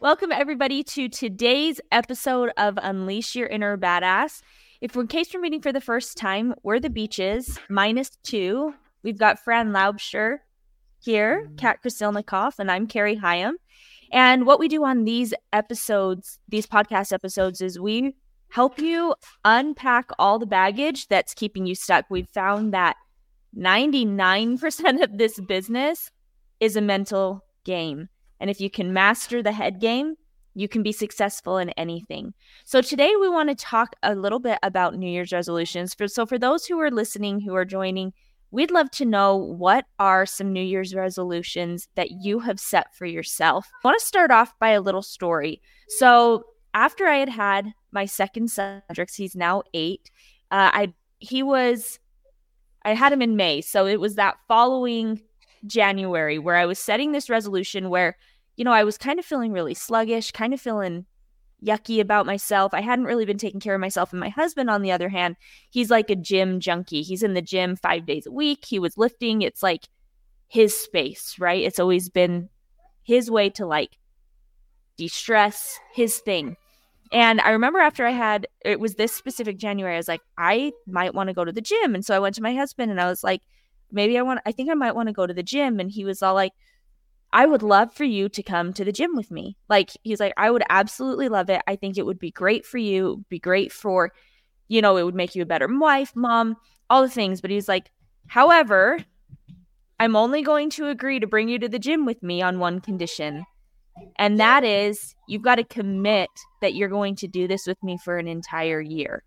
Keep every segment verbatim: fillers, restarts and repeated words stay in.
Welcome everybody to today's episode of Unleash Your Inner Badass. If in case you're meeting for the first time, we're the Beaches, minus two. We've got Fran Laubscher here, Kat Krasilnikov, and I'm Carrie Hyam. And what we do on these episodes, these podcast episodes, is we help you unpack all the baggage that's keeping you stuck. We've found that ninety-nine percent of this business is a mental game. And if you can master the head game, you can be successful in anything. So today we want to talk a little bit about New Year's resolutions. For, so for those who are listening, who are joining, we'd love to know, what are some New Year's resolutions that you have set for yourself? I want to start off by a little story. So after I had had my second son, he's now eight, uh, I he was, I had him in May. So it was that following January where I was setting this resolution where, you know, I was kind of feeling really sluggish, kind of feeling yucky about myself. I hadn't really been taking care of myself. And my husband, on the other hand, he's like a gym junkie. He's in the gym five days a week. He was lifting. It's like his space, right? It's always been his way to like de-stress, his thing. And I remember after I had, it was this specific January, I was like, I might want to go to the gym. And so I went to my husband and I was like, maybe I want, I think I might want to go to the gym. And he was all like, I would love for you to come to the gym with me. Like, he's like, I would absolutely love it. I think it would be great for you. It would be great for, you know, it would make you a better wife, mom, all the things. But he's like, however, I'm only going to agree to bring you to the gym with me on one condition. And that is, you've got to commit that you're going to do this with me for an entire year.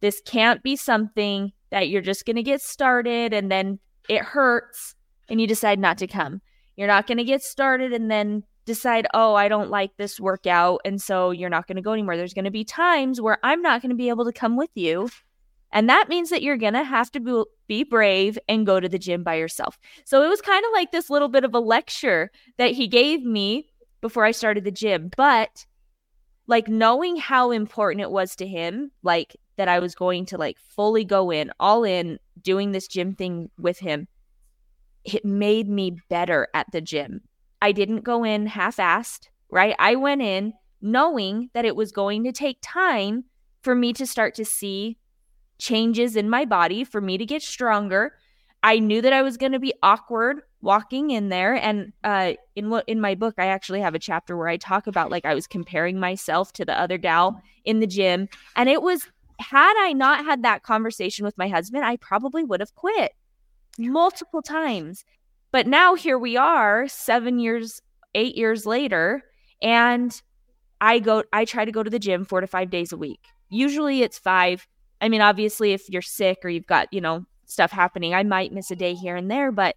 This can't be something that you're just going to get started and then it hurts and you decide not to come. You're not going to get started and then decide, oh, I don't like this workout, and so you're not going to go anymore. There's going to be times where I'm not going to be able to come with you. And that means that you're going to have to be brave and go to the gym by yourself. So it was kind of like this little bit of a lecture that he gave me before I started the gym. But like, knowing how important it was to him, like that I was going to like fully go in, all in, doing this gym thing with him, it made me better at the gym. I didn't go in half-assed, right? I went in knowing that it was going to take time for me to start to see changes in my body, for me to get stronger. I knew that I was going to be awkward walking in there. And uh, in what in my book, I actually have a chapter where I talk about like I was comparing myself to the other gal in the gym. And it was, had I not had that conversation with my husband, I probably would have quit multiple times. But now here we are seven years, eight years later, and I go, I try to go to the gym four to five days a week. Usually it's five. I mean, obviously if you're sick or you've got, you know, stuff happening, I might miss a day here and there, but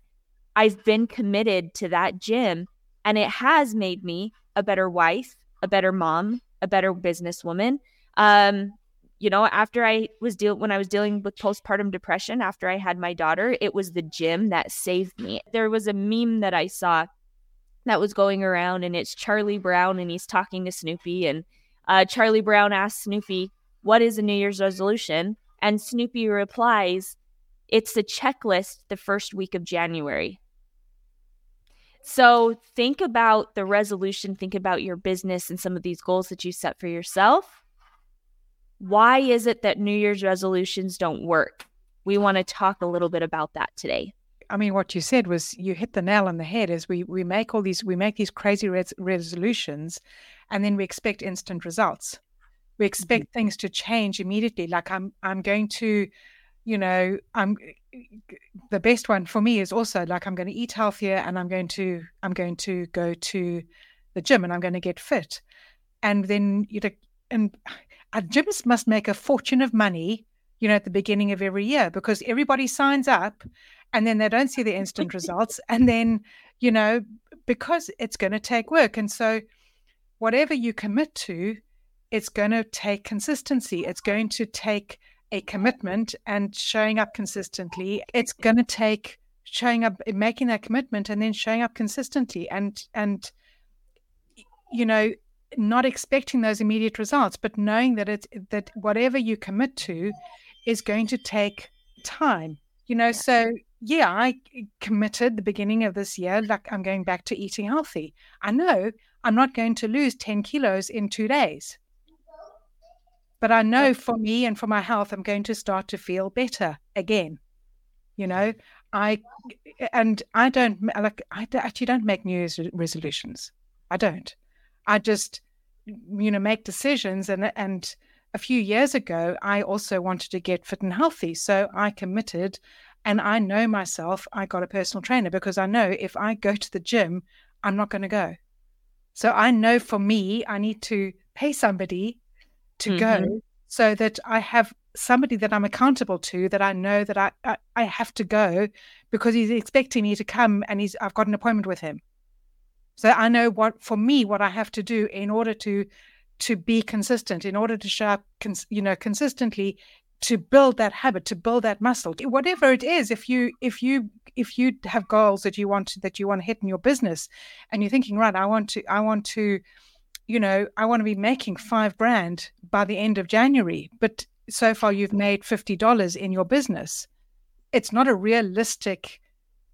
I've been committed to that gym and it has made me a better wife, a better mom, a better businesswoman. Um, You know, after I was deal when I was dealing with postpartum depression, after I had my daughter, it was the gym that saved me. There was a meme that I saw that was going around, and it's Charlie Brown, and he's talking to Snoopy, and uh, Charlie Brown asks Snoopy, "What is a New Year's resolution?" And Snoopy replies, "It's a checklist the first week of January." So think about the resolution, think about your business and some of these goals that you set for yourself. Why is it that New Year's resolutions don't work? We want to talk a little bit about that today. I mean, what you said was, you hit the nail on the head. Is we we make all these we make these crazy res- resolutions, and then we expect instant results. We expect mm-hmm. things to change immediately. Like I'm I'm going to, you know, I'm the best one for me is also like I'm going to eat healthier, and I'm going to I'm going to go to the gym, and I'm going to get fit, and then you know and. Our gyms must make a fortune of money, you know, at the beginning of every year, because everybody signs up and then they don't see the instant results. And then, you know, because it's going to take work. And so whatever you commit to, it's going to take consistency. It's going to take a commitment and showing up consistently. It's going to take showing up, making that commitment, and then showing up consistently, and and you know, not expecting those immediate results, but knowing that it's that whatever you commit to is going to take time. You know, yeah. so yeah, I committed the beginning of this year, like I'm going back to eating healthy. I know I'm not going to lose ten kilos in two days. But I know for me and for my health, I'm going to start to feel better again. You know, I, and I don't, like, I actually don't make New Year's resolutions. I don't. I just, you know, make decisions. And, and a few years ago, I also wanted to get fit and healthy. So I committed, and I know myself, I got a personal trainer because I know if I go to the gym, I'm not going to go. So I know for me, I need to pay somebody to mm-hmm. go, so that I have somebody that I'm accountable to, that I know that I, I, I have to go because he's expecting me to come, and he's I've got an appointment with him. So I know what for me what I have to do in order to to be consistent, in order to show up, cons, you know, consistently, to build that habit, to build that muscle, whatever it is. If you if you if you have goals that you want to, that you want to hit in your business, and you're thinking, right, I want to I want to. You know, I want to be making five grand by the end of January, but so far you've made fifty dollars in your business. It's not a realistic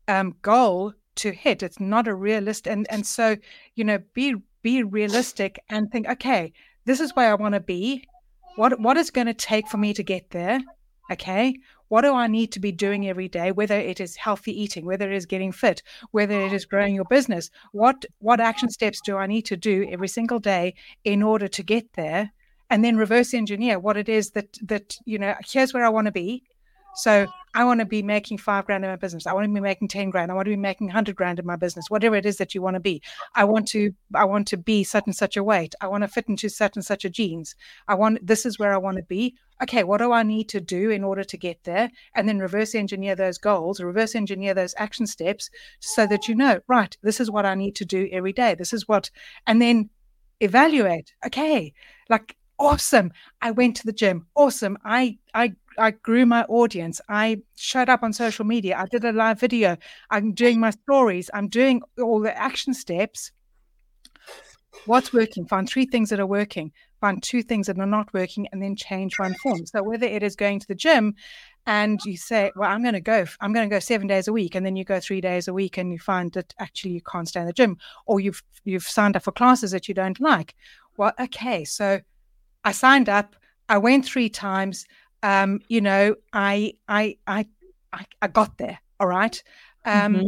um, goal to hit. It's not a realist. And, and so, you know, be, be realistic and think, okay, this is where I want to be. What, what is going to take for me to get there? Okay. What do I need to be doing every day? Whether it is healthy eating, whether it is getting fit, whether it is growing your business, what what action steps do I need to do every single day in order to get there? And then reverse engineer what it is that that you know. Here's where I want to be. So I want to be making five grand in my business. I want to be making ten grand. I want to be making hundred grand in my business. Whatever it is that you want to be. I want to I want to be such and such a weight. I want to fit into such and such a jeans. I want this is where I want to be. Okay, what do I need to do in order to get there? And then reverse engineer those goals, reverse engineer those action steps, so that you know, right, this is what I need to do every day. This is what, and then evaluate. Okay, like, awesome. I went to the gym. Awesome. I, I, I grew my audience. I showed up on social media. I did a live video. I'm doing my stories. I'm doing all the action steps. What's working? Find three things that are working. Find two things that are not working, and then change one form. So whether it is going to the gym and you say, well, I'm going to go, I'm going to go seven days a week. And then you go three days a week and you find that actually you can't stay in the gym, or you've, you've signed up for classes that you don't like. Well, okay. So I signed up, I went three times. Um, you know, I, I, I, I, I got there. All right. Um, mm-hmm.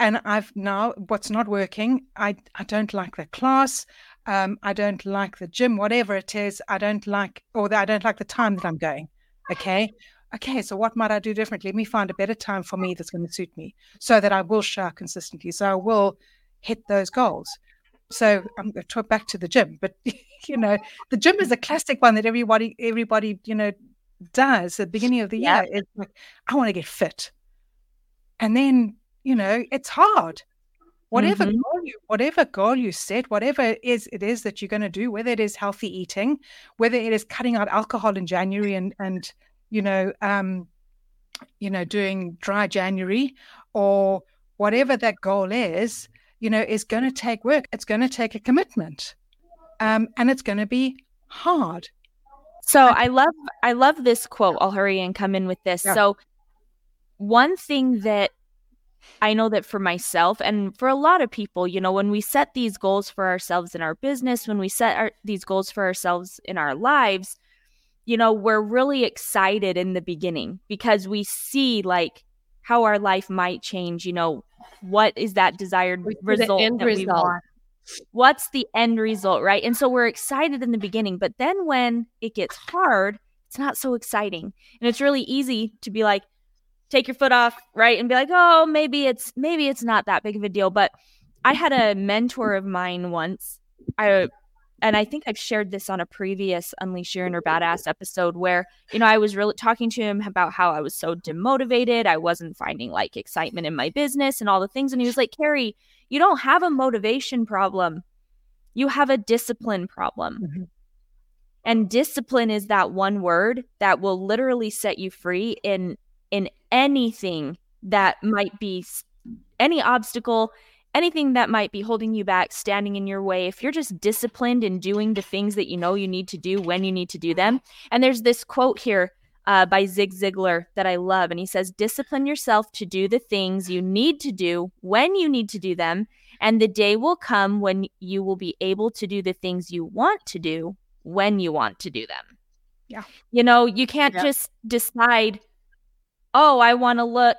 And I've now what's not working. I, I don't like the class. Um, I don't like the gym, whatever it is. I don't like, or the, I don't like the time that I'm going. Okay. Okay. So what might I do differently? Let me find a better time for me that's going to suit me, so that I will show up consistently. So I will hit those goals. So I'm going to talk back to the gym, but you know, the gym is a classic one that everybody, everybody, you know, does at the beginning of the year. Yeah. It's like, I want to get fit. And then, you know, it's hard. Whatever mm-hmm. goal you, whatever goal you set, whatever it is, it is that you're going to do, whether it is healthy eating, whether it is cutting out alcohol in January and, and, you know, um, you know, doing dry January, or whatever that goal is, you know, is going to take work. It's going to take a commitment, um, and it's going to be hard. So I love, I love this quote. I'll hurry and come in with this. Yeah. So one thing that I know that for myself and for a lot of people, you know, when we set these goals for ourselves in our business, when we set our, these goals for ourselves in our lives, you know, we're really excited in the beginning because we see like how our life might change, you know, what is that desired result that we want? What's the end result, right? And so we're excited in the beginning, but then when it gets hard, it's not so exciting. And it's really easy to be like, take your foot off, right? And be like, oh, maybe it's maybe it's not that big of a deal. But I had a mentor of mine once, I and I think I've shared this on a previous Unleash Your Inner Badass episode, where, you know, I was really talking to him about how I was so demotivated. I wasn't finding like excitement in my business and all the things. And he was like, Carrie, you don't have a motivation problem. You have a discipline problem. Mm-hmm. And discipline is that one word that will literally set you free in in anything that might be, any obstacle, anything that might be holding you back, standing in your way. If you're just disciplined in doing the things that you know you need to do when you need to do them. And there's this quote here uh, by Zig Ziglar that I love. And he says, discipline yourself to do the things you need to do when you need to do them. And the day will come when you will be able to do the things you want to do when you want to do them. Yeah. You know, you can't yeah. just decide, oh, I want to look,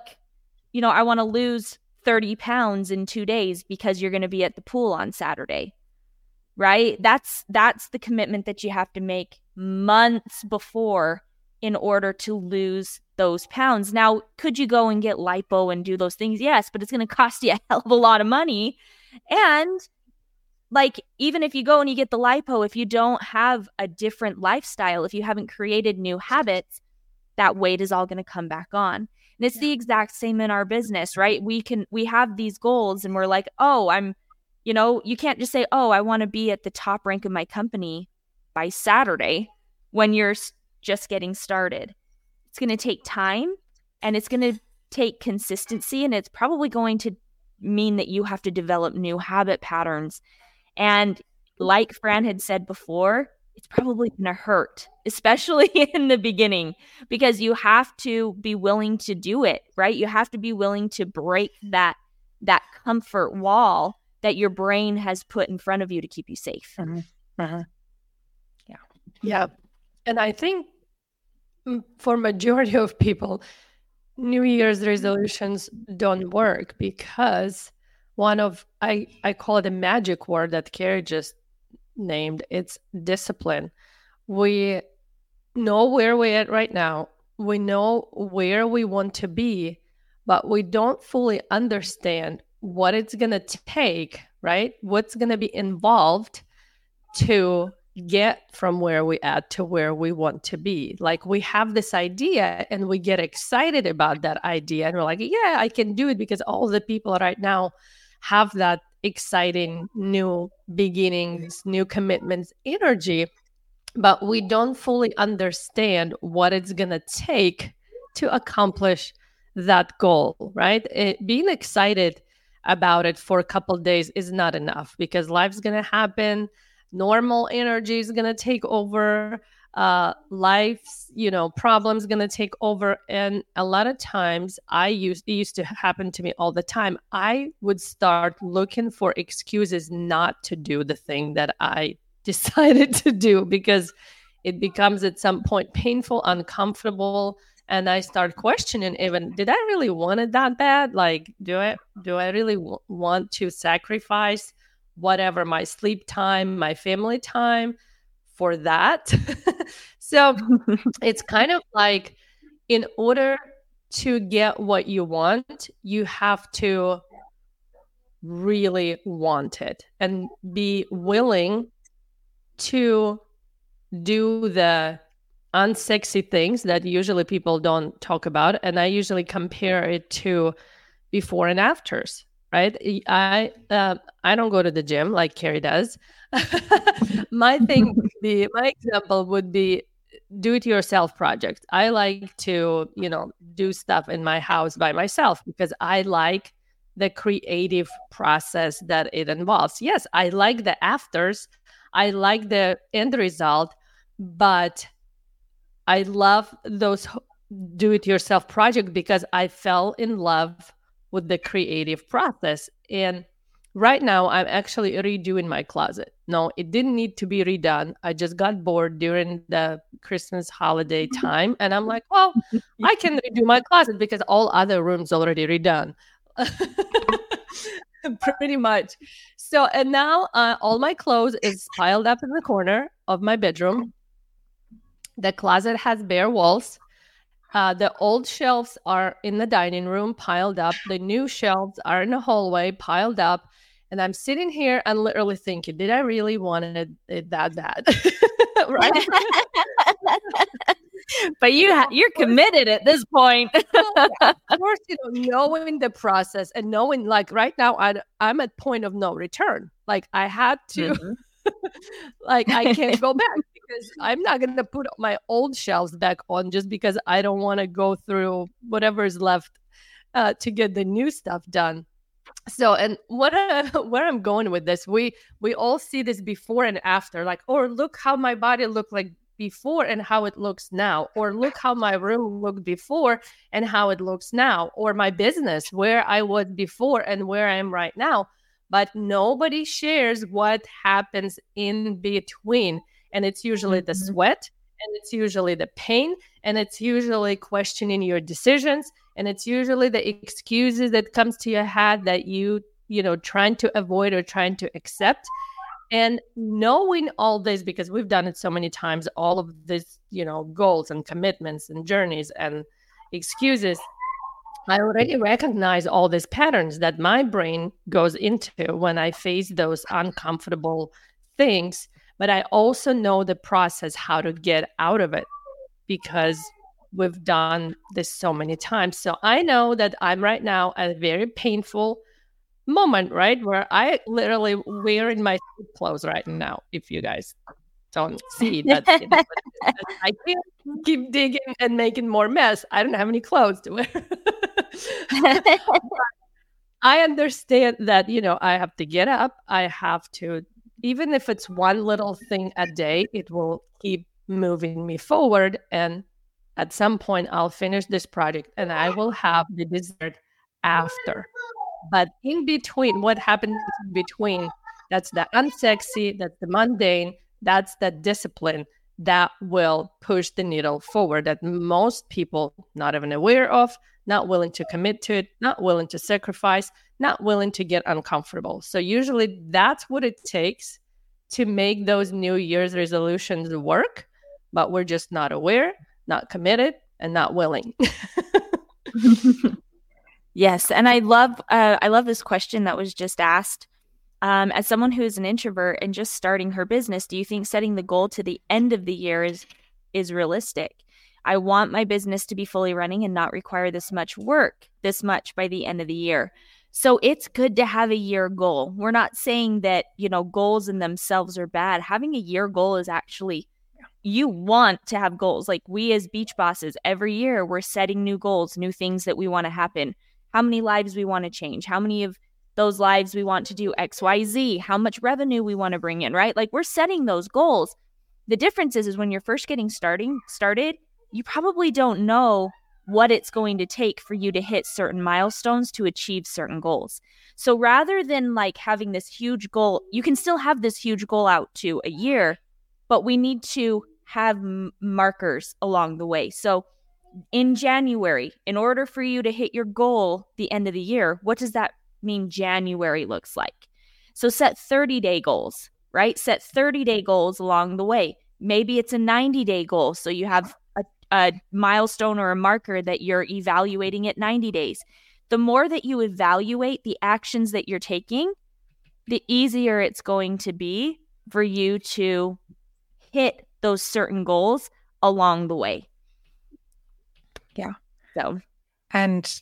you know, I want to lose thirty pounds in two days because you're going to be at the pool on Saturday, right? That's that's the commitment that you have to make months before in order to lose those pounds. Now, could you go and get lipo and do those things? Yes, but it's going to cost you a hell of a lot of money. And like, even if you go and you get the lipo, if you don't have a different lifestyle, if you haven't created new habits, that weight is all going to come back on. And it's yeah. the exact same in our business, right? We can, we have these goals and we're like, oh, I'm, you know, you can't just say, oh, I want to be at the top rank of my company by Saturday when you're just getting started. It's going to take time and it's going to take consistency. And it's probably going to mean that you have to develop new habit patterns. And like Fran had said before, it's probably going to hurt, especially in the beginning, because you have to be willing to do it, right? You have to be willing to break that that comfort wall that your brain has put in front of you to keep you safe. Mm-hmm. Uh-huh. Yeah. Yeah. And I think for majority of people, New Year's resolutions don't work because one of, I, I call it a magic word that Carrie just named, it's discipline. We know where we're at right now. We know where we want to be, but we don't fully understand what it's going to take, right? What's going to be involved to get from where we at to where we want to be. Like, we have this idea and we get excited about that idea and we're like, yeah, I can do it because all the people right now have that exciting new beginnings, new commitments, energy, but we don't fully understand what it's going to take to accomplish that goal, right? It, being excited about it for a couple of days is not enough because life's going to happen. Normal energy is going to take over. Uh, life's, you know, problems going to take over. And a lot of times I used, it used to happen to me all the time. I would start looking for excuses not to do the thing that I decided to do because it becomes at some point painful, uncomfortable. And I start questioning even, did I really want it that bad? Like, do I, do I really w- want to sacrifice whatever, my sleep time, my family time, for that? So it's kind of like, in order to get what you want, you have to really want it and be willing to do the unsexy things that usually people don't talk about. And I usually compare it to before and afters. Right. I uh, I don't go to the gym like Carrie does. My thing would be, my example would be do it yourself project. I like to, you know, do stuff in my house by myself because I like the creative process that it involves. Yes, I like the afters. I like the end result, but I love those do it yourself project because I fell in love with the creative process. And right now I'm actually redoing my closet. No, it didn't need to be redone. I just got bored during the Christmas holiday time. And I'm like, well, I can redo my closet because all other rooms already redone. Pretty much. So, and now uh, all my clothes is piled up in the corner of my bedroom. The closet has bare walls. Uh, the old shelves are in the dining room, piled up. The new shelves are in the hallway, piled up. And I'm sitting here and literally thinking, did I really want it, it that bad? Right? But you ha- you're committed at this point. Of course, you know, knowing the process and knowing, like, right now I'd, I'm at point of no return. Like, I had to, mm-hmm. like, I can't go back. because I'm not going to put my old shelves back on just because I don't want to go through whatever's left uh, to get the new stuff done. So, and what uh, where I'm going with this, we we all see this before and after, like, or look how my body looked like before and how it looks now, or look how my room looked before and how it looks now, or my business, where I was before and where I am right now. But nobody shares what happens in between. And it's usually the sweat, and it's usually the pain, and it's usually questioning your decisions, and it's usually the excuses that comes to your head that you, you know, trying to avoid or trying to accept. And knowing all this, because we've done it so many times, all of this, you know, goals and commitments and journeys and excuses, I already recognize all these patterns that my brain goes into when I face those uncomfortable things. But I also know the process, how to get out of it, because we've done this so many times. So I know that I'm right now at a very painful moment, right? Where I literally wearing my clothes right now, if you guys don't see that. You know, I can't keep digging and making more mess. I don't have any clothes to wear. I understand that, you know, I have to get up. I have to, even if it's one little thing a day, it will keep moving me forward. And at some point I'll finish this project and I will have the dessert after. But in between, what happens in between, that's the unsexy, that's the mundane, that's the discipline that will push the needle forward, that most people not even aware of, not willing to commit to it, not willing to sacrifice, not willing to get uncomfortable. So usually that's what it takes to make those New Year's resolutions work, but we're just not aware, not committed, and not willing. Yes. And I love, uh, I love this question that was just asked. Um, as someone who is an introvert and just starting her business, do you think setting the goal to the end of the year is, is realistic? I want my business to be fully running and not require this much work, this much by the end of the year. So it's good to have a year goal. We're not saying that, you know, goals in themselves are bad. Having a year goal is actually, you want to have goals. Like we as Beach Bosses, every year we're setting new goals, new things that we want to happen, how many lives we want to change, how many of those lives we want to do X, Y, Z, how much revenue we want to bring in, right? Like we're setting those goals. The difference is, is when you're first getting starting started, you probably don't know what it's going to take for you to hit certain milestones to achieve certain goals. So rather than like having this huge goal, you can still have this huge goal out to a year, but we need to have m- markers along the way. So in January, in order for you to hit your goal the end of the year, what does that mean January looks like? So set thirty-day goals, right? Set thirty-day goals along the way. Maybe it's a ninety-day goal. So you have a, a milestone or a marker that you're evaluating at ninety days. The more that you evaluate the actions that you're taking, the easier it's going to be for you to hit those certain goals along the way. Yeah. So. And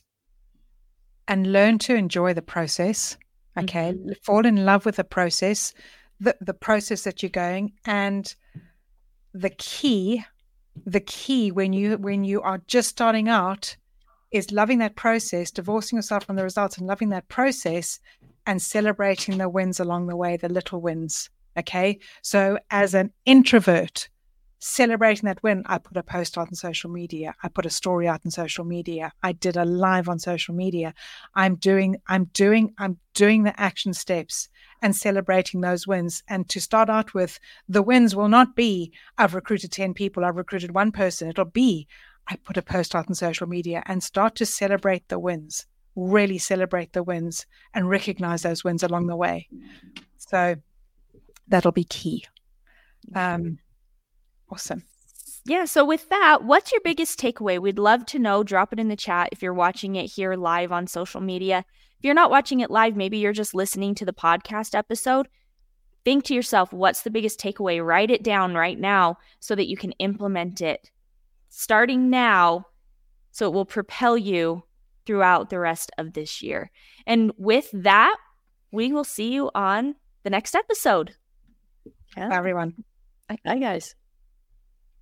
And learn to enjoy the process, okay? Mm-hmm. Fall in love with the process, the, the process that you're going. And the key, the key when you when you are just starting out is loving that process, divorcing yourself from the results and loving that process and celebrating the wins along the way, the little wins, okay? So as an introvert, celebrating that win, I put a post out on social media. I put a story out on social media. I did a live on social media. I'm doing, I'm doing, I'm doing the action steps and celebrating those wins. And to start out with, the wins will not be, I've recruited ten people, I've recruited one person. It'll be, I put a post out on social media and start to celebrate the wins, really celebrate the wins and recognize those wins along the way. So that'll be key. Um, Awesome. Yeah. So with that, what's your biggest takeaway? We'd love to know. Drop it in the chat if you're watching it here live on social media. If you're not watching it live, maybe you're just listening to the podcast episode. Think to yourself, what's the biggest takeaway? Write it down right now so that you can implement it starting now, so it will propel you throughout the rest of this year. And with that, we will see you on the next episode. Yeah. Bye, everyone. Bye, guys.